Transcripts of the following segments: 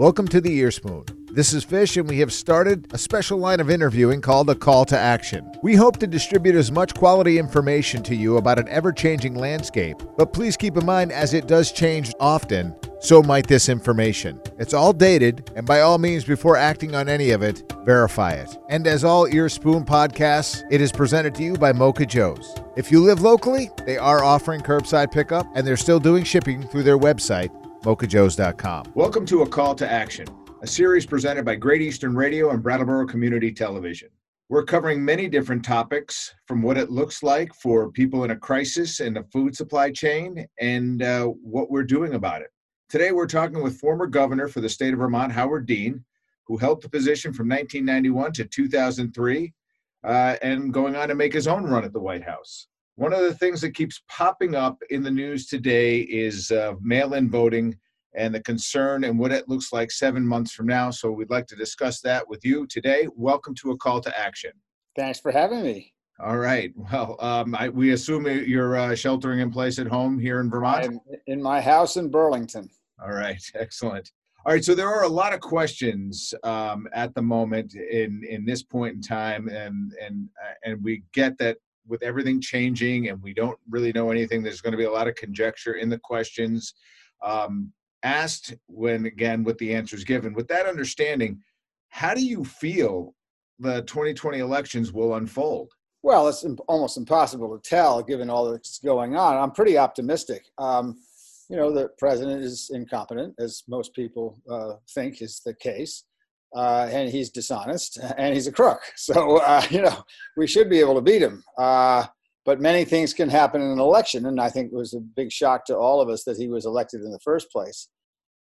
Welcome to the Earspoon. This is Fish, and we have started a special line of interviewing called A Call to Action. We hope to distribute as much quality information to you about an ever-changing landscape, but please keep in mind, as it does change often, so might this information. It's all dated, and by all means, before acting on any of it, verify it. And as all Earspoon podcasts, it is presented to you by Mocha Joe's. If you live locally, they are offering curbside pickup, and they're still doing shipping through their website, mochajoes.com. Welcome to A Call to Action, a series presented by Great Eastern Radio and Brattleboro Community Television. We're covering many different topics, from what it looks like for people in a crisis in the food supply chain and what we're doing about it. Today, we're talking with former governor for the state of Vermont, Howard Dean, who held the position from 1991 to 2003 and going on to make his own run at the White House. One of the things that keeps popping up in the news today is mail-in voting and the concern and what it looks like 7 months from now. So we'd like to discuss that with you today. Welcome to A Call to Action. Thanks for having me. All right. Well, we assume you're sheltering in place at home here in Vermont? I'm in my house in Burlington. All right. Excellent. All right. So there are a lot of questions at the moment in this point in time. And we get that with everything changing and we don't really know anything, there's going to be a lot of conjecture in the questions asked when, again, with the answers given. With that understanding, how do you feel the 2020 elections will unfold? Well, it's almost impossible to tell given all that's going on. I'm pretty optimistic. You know, the president is incompetent, as most people think is the case, and he's dishonest, and he's a crook. So, you know, we should be able to beat him. But many things can happen in an election, and I think it was a big shock to all of us that he was elected in the first place.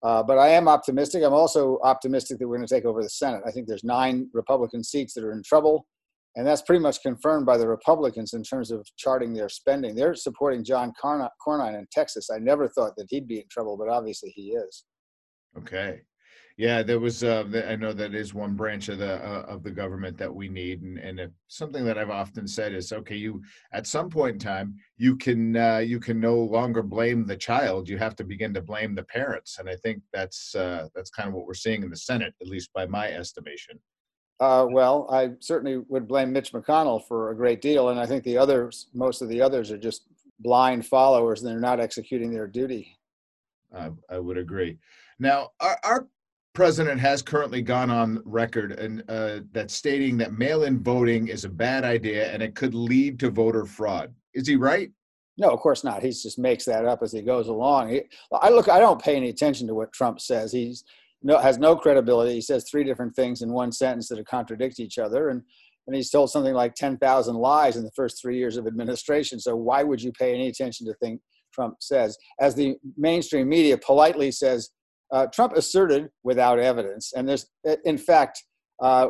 But I am optimistic. I'm also optimistic that we're going to take over the Senate. I think there's 9 Republican seats that are in trouble, and that's pretty much confirmed by the Republicans in terms of charting their spending. They're supporting John Cornyn in Texas. I never thought that he'd be in trouble, but obviously he is. Okay. Yeah, there was, I know that is one branch of the government that we need. And something that I've often said is, okay, you, at some point in time, you can no longer blame the child. You have to begin to blame the parents. And I think that's kind of what we're seeing in the Senate, at least by my estimation. Well, I certainly would blame Mitch McConnell for a great deal, and I think the others, most of the others, are just blind followers, and they're not executing their duty. I would agree. Now, our president has currently gone on record and that's stating that mail-in voting is a bad idea and it could lead to voter fraud. Is he right? No, of course not. He just makes that up as he goes along. I don't pay any attention to what Trump says. He has no credibility. He says 3 different things in one sentence that contradict each other. And he's told something like 10,000 lies in the first 3 years of administration. So why would you pay any attention to things Trump says? As the mainstream media politely says, Trump asserted without evidence. And there's, in fact,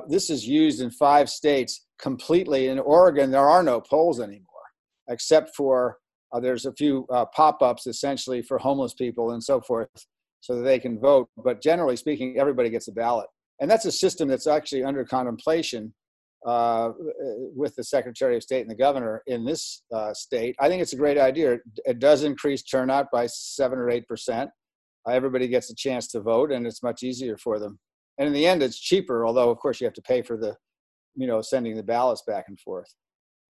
this is used in 5 states completely. In Oregon, there are no polls anymore, except for there's a few pop-ups essentially for homeless people and so forth, so that they can vote. But generally speaking, everybody gets a ballot. And that's a system that's actually under contemplation with the Secretary of State and the governor in this state. I think it's a great idea. It does increase turnout by 7 or 8%. Everybody gets a chance to vote, and it's much easier for them. And in the end, it's cheaper, although of course you have to pay for the, you know, sending the ballots back and forth.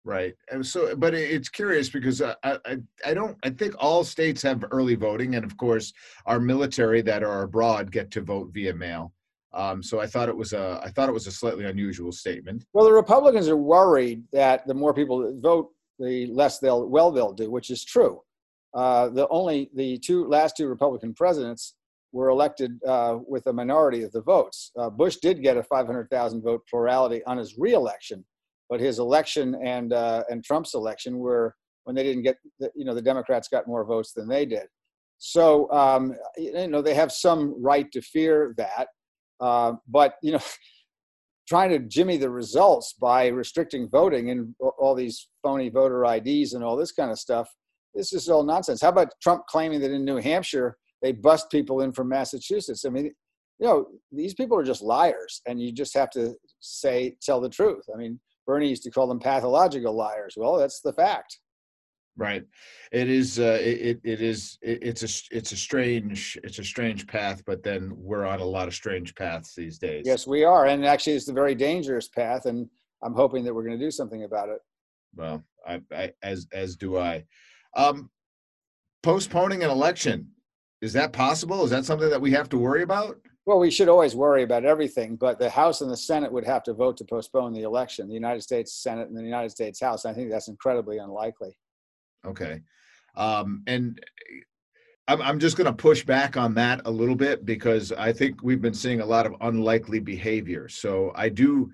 Right. And so, but it's curious because I think all states have early voting, and of course our military that are abroad get to vote via mail. So I thought it was a slightly unusual statement. Well, the Republicans are worried that the more people that vote, the less they'll do, which is true. The last two Republican presidents were elected with a minority of the votes. Bush did get a 500,000 vote plurality on his reelection. But his election and Trump's election were when they didn't get, the Democrats got more votes than they did. So, they have some right to fear that. But, trying to jimmy the results by restricting voting and all these phony voter IDs and all this kind of stuff, this is all nonsense. How about Trump claiming that in New Hampshire, they bust people in from Massachusetts? I mean, these people are just liars, and you just have to tell the truth. I mean, Bernie used to call them pathological liars. Well, that's the fact. Right. It is. It's a strange path. But then we're on a lot of strange paths these days. Yes, we are. And actually, it's a very dangerous path. And I'm hoping that we're going to do something about it. Well, I do I. Postponing an election. Is that possible? Is that something that we have to worry about? Well, we should always worry about everything, but the House and the Senate would have to vote to postpone the election, the United States Senate and the United States House. I think that's incredibly unlikely. Okay. And I'm just going to push back on that a little bit, because I think we've been seeing a lot of unlikely behavior. So I do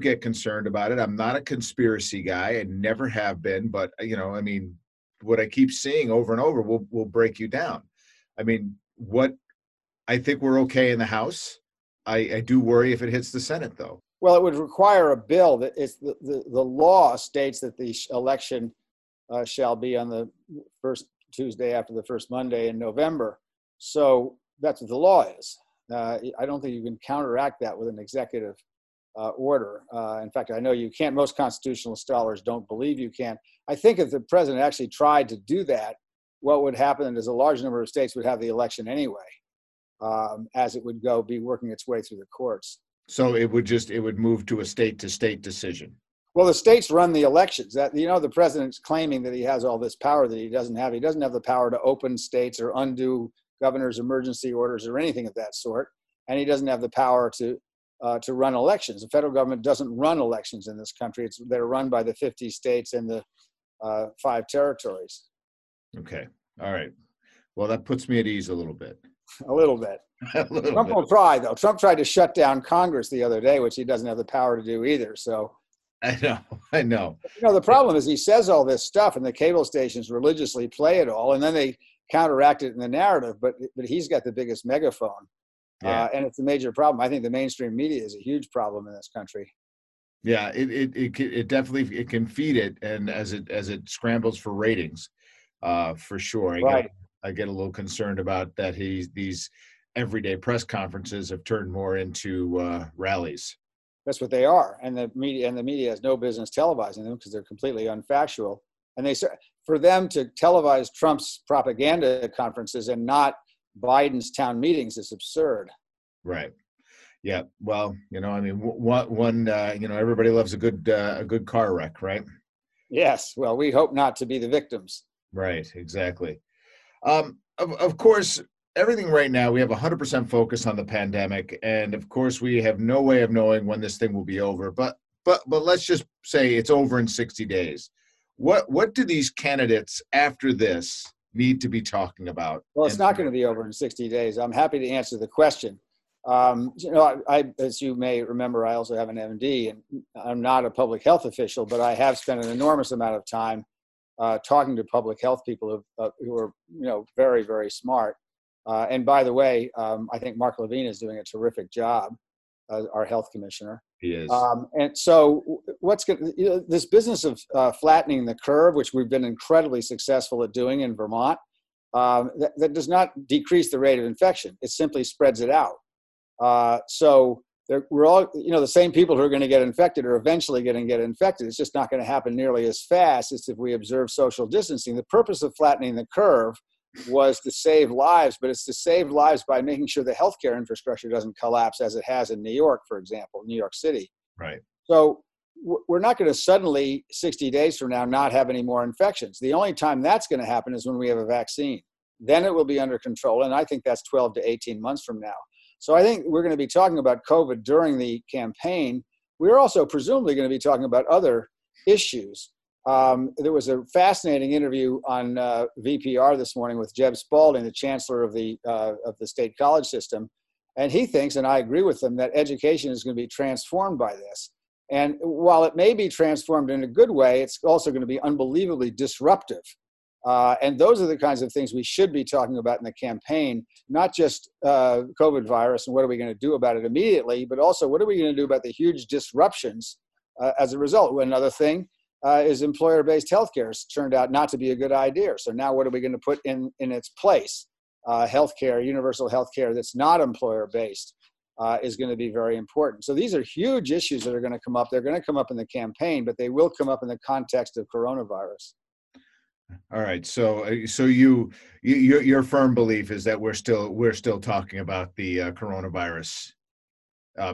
get concerned about it. I'm not a conspiracy guy. I never have been, but what I keep seeing over and over will break you down. I think we're okay in the House. I do worry if it hits the Senate, though. Well, it would require a bill that is the law states that the election shall be on the first Tuesday after the first Monday in November. So that's what the law is. I don't think you can counteract that with an executive order. In fact, I know you can't. Most constitutional scholars don't believe you can. I think if the president actually tried to do that, what would happen is a large number of states would have the election anyway. As it would be working its way through the courts. So it would move to a state-to-state decision. Well, the states run the elections. The president's claiming that he has all this power that he doesn't have. He doesn't have the power to open states or undo governor's emergency orders or anything of that sort. And he doesn't have the power to run elections. The federal government doesn't run elections in this country. They're run by the 50 states and the 5 territories. Okay. All right. Well, that puts me at ease a little bit. A little bit. Trump will try, though. Trump tried to shut down Congress the other day, which he doesn't have the power to do either. So I know. The problem is he says all this stuff, and the cable stations religiously play it all, and then they counteract it in the narrative. But he's got the biggest megaphone, and it's a major problem. I think the mainstream media is a huge problem in this country. Yeah, it definitely it can feed it, and as it scrambles for ratings, for sure. Right. I get a little concerned about that. These everyday press conferences have turned more into rallies. That's what they are, and the media has no business televising them because they're completely unfactual. And for them to televise Trump's propaganda conferences and not Biden's town meetings is absurd. Right. Yeah. Well, everybody loves a good car wreck, right? Yes. Well, we hope not to be the victims. Right. Exactly. Of course, everything right now, we have 100% focus on the pandemic. And of course, we have no way of knowing when this thing will be over. But let's just say it's over in 60 days. What do these candidates after this need to be talking about? Well, it's not going to be over in 60 days. I'm happy to answer the question. I, as you may remember, I also have an MD, and I'm not a public health official, but I have spent an enormous amount of time talking to public health people who are, very, very smart. And by the way, I think Mark Levine is doing a terrific job, our health commissioner. He is. And so this business of flattening the curve, which we've been incredibly successful at doing in Vermont, that does not decrease the rate of infection. It simply spreads it out. So we're all, the same people who are going to get infected are eventually going to get infected. It's just not going to happen nearly as fast as if we observe social distancing. The purpose of flattening the curve was to save lives, but it's to save lives by making sure the healthcare infrastructure doesn't collapse as it has in New York, for example, New York City. Right. So we're not going to suddenly, 60 days from now, not have any more infections. The only time that's going to happen is when we have a vaccine. Then it will be under control, and I think that's 12 to 18 months from now. So I think we're going to be talking about COVID during the campaign. We're also presumably going to be talking about other issues. There was a fascinating interview on VPR this morning with Jeb Spaulding, the chancellor of the state college system. And he thinks, and I agree with him, that education is going to be transformed by this. And while it may be transformed in a good way, it's also going to be unbelievably disruptive. And those are the kinds of things we should be talking about in the campaign, not just COVID virus and what are we going to do about it immediately, but also what are we going to do about the huge disruptions as a result. Another thing is employer-based healthcare has turned out not to be a good idea. So now what are we going to put in its place? Healthcare, universal healthcare that's not employer-based is going to be very important. So these are huge issues that are going to come up. They're going to come up in the campaign, but they will come up in the context of coronavirus. All right. So your firm belief is that we're still talking about the coronavirus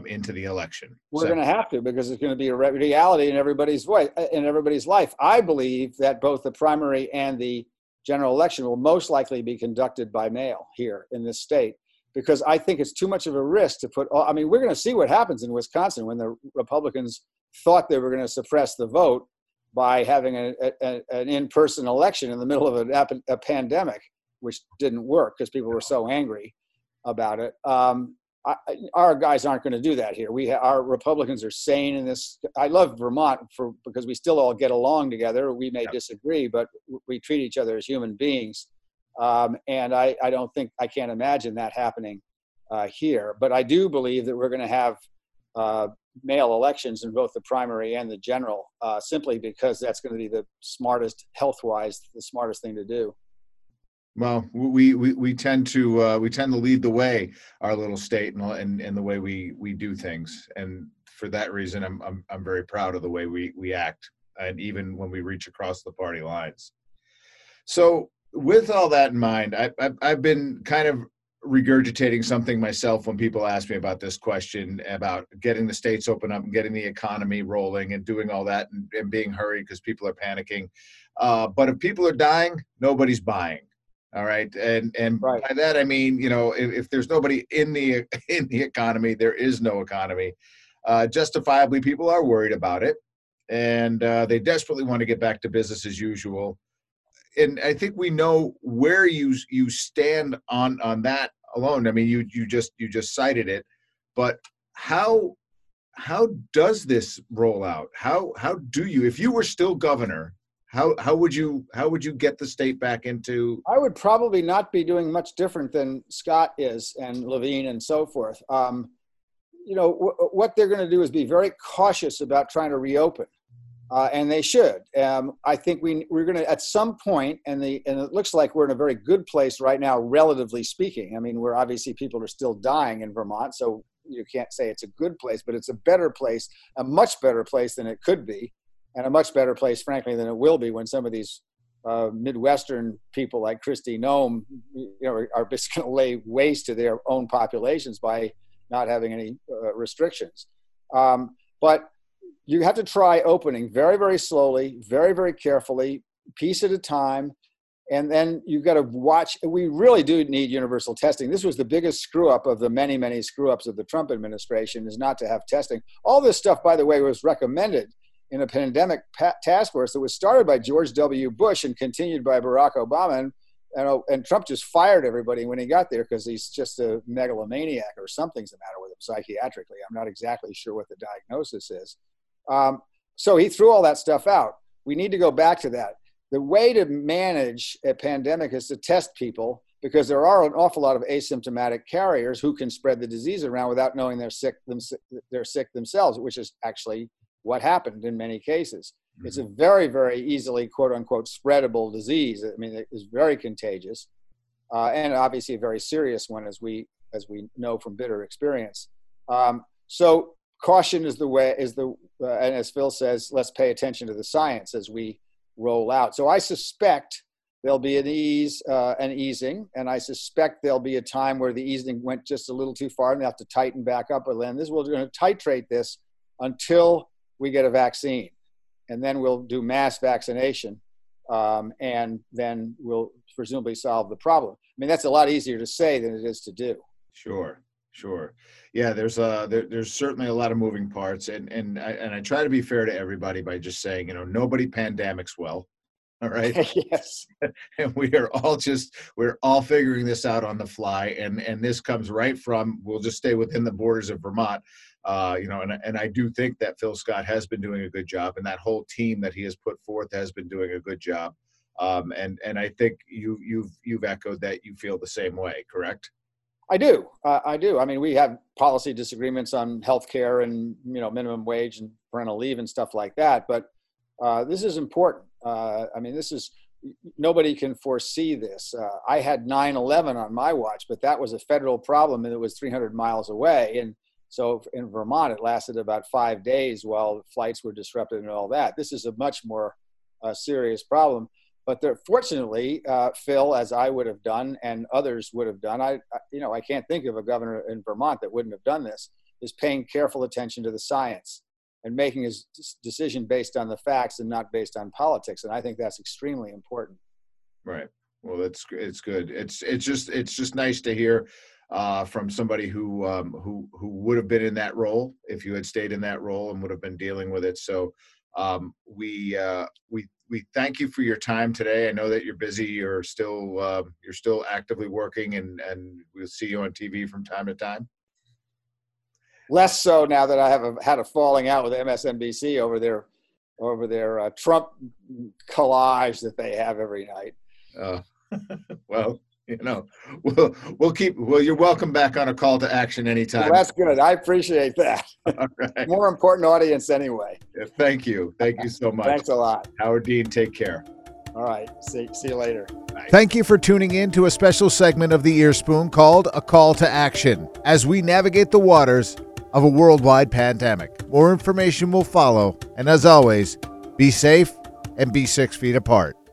into the election. We're going to have to, because it's going to be a reality in everybody's voice, in everybody's life. I believe that both the primary and the general election will most likely be conducted by mail here in this state, because I think it's too much of a risk to put all, I mean, we're going to see what happens in Wisconsin when the Republicans thought they were going to suppress the vote by having an in-person election in the middle of a pandemic, which didn't work because people were so angry about it. Our guys aren't going to do that here. Our Republicans are sane in this. I love Vermont because we still all get along together. We may disagree, but we treat each other as human beings. And I can't imagine that happening here. But I do believe that we're going to have mail elections in both the primary and the general, simply because that's going to be the smartest, health-wise, the smartest thing to do. Well, we tend to lead the way, our little state, and the way we do things, and for that reason, I'm very proud of the way we act, and even when we reach across the party lines. So, with all that in mind, I've been kind of regurgitating something myself when people ask me about this question about getting the states open up and getting the economy rolling and doing all that and being hurried because people are panicking. But if people are dying, nobody's buying. All right. And right. By that, I mean, you know, if there's nobody in the economy, there is no economy. Justifiably, people are worried about it, and they desperately want to get back to business as usual. And I think we know where you stand on that alone. I mean, you just cited it, but how does this roll out? How do you, if you were still governor, how would you get the state back into? I would probably not be doing much different than Scott is and Levine and so forth. You know, what they're going to do is be very cautious about trying to reopen. And they should. I think we're going to, at some point, and it looks like we're in a very good place right now, relatively speaking. I mean, we're obviously, people are still dying in Vermont, so you can't say it's a good place, but it's a better place, a much better place than it could be, and a much better place, frankly, than it will be when some of these Midwestern people like Kristi Noem, you know, are just going to lay waste to their own populations by not having any restrictions. But you have to try opening very, very slowly, very, very carefully, piece at a time, and then you've got to watch. We really do need universal testing. This was the biggest screw-up of the many, many screw-ups of the Trump administration, is not to have testing. All this stuff, by the way, was recommended in a pandemic task force that was started by George W. Bush and continued by Barack Obama, and Trump just fired everybody when he got there because he's just a megalomaniac or something's the matter with him psychiatrically. I'm not exactly sure what the diagnosis is. So he threw all that stuff out. We need to go back to that. The way to manage a pandemic is to test people, because there are an awful lot of asymptomatic carriers who can spread the disease around without knowing they're sick themselves, which is actually what happened in many cases. Mm-hmm. It's a very, very easily, quote unquote, spreadable disease. I mean, it is very contagious, and obviously a very serious one, as we know from bitter experience. So caution is the way, and as Phil says, let's pay attention to the science as we roll out. So I suspect there'll be an easing, and I suspect there'll be a time where the easing went just a little too far and they have to tighten back up. But then we're going to titrate this until we get a vaccine, and then we'll do mass vaccination, and then we'll presumably solve the problem. I mean, that's a lot easier to say than it is to do. Sure. Sure. Yeah, there's certainly a lot of moving parts, and I try to be fair to everybody by just saying, you know, nobody pandemics well, all right? Yes. And we're all figuring this out on the fly, and this comes right from, we'll just stay within the borders of Vermont, you know, and I do think that Phil Scott has been doing a good job, and that whole team that he has put forth has been doing a good job, and I think you've echoed that you feel the same way, correct? I do. I mean, we have policy disagreements on healthcare and, you know, minimum wage and parental leave and stuff like that. But this is important. I mean, nobody can foresee this. I had 9/11 on my watch, but that was a federal problem, and it was 300 miles away. And so in Vermont, it lasted about 5 days while flights were disrupted and all that. This is a much more serious problem. But there, fortunately, Phil, as I would have done and others would have done, I can't think of a governor in Vermont that wouldn't have done this, is paying careful attention to the science and making his decision based on the facts and not based on politics. And I think that's extremely important. Right. Well, it's good. It's just nice to hear from somebody who would have been in that role if you had stayed in that role and would have been dealing with it. So we thank you for your time today. I know that you're busy. You're still actively working, and we'll see you on TV from time to time. Less so now that I have had a falling out with MSNBC over their Trump collage that they have every night. Well, you know, well, you're welcome back on a call to action anytime. Well, that's good. I appreciate that. All right. More important audience anyway. Yeah, thank you. Thank you so much. Thanks a lot. Howard Dean, take care. All right. See you later. Bye. Thank you for tuning in to a special segment of the Earspoon called A Call to Action as we navigate the waters of a worldwide pandemic. More information will follow. And as always, be safe and be 6 feet apart.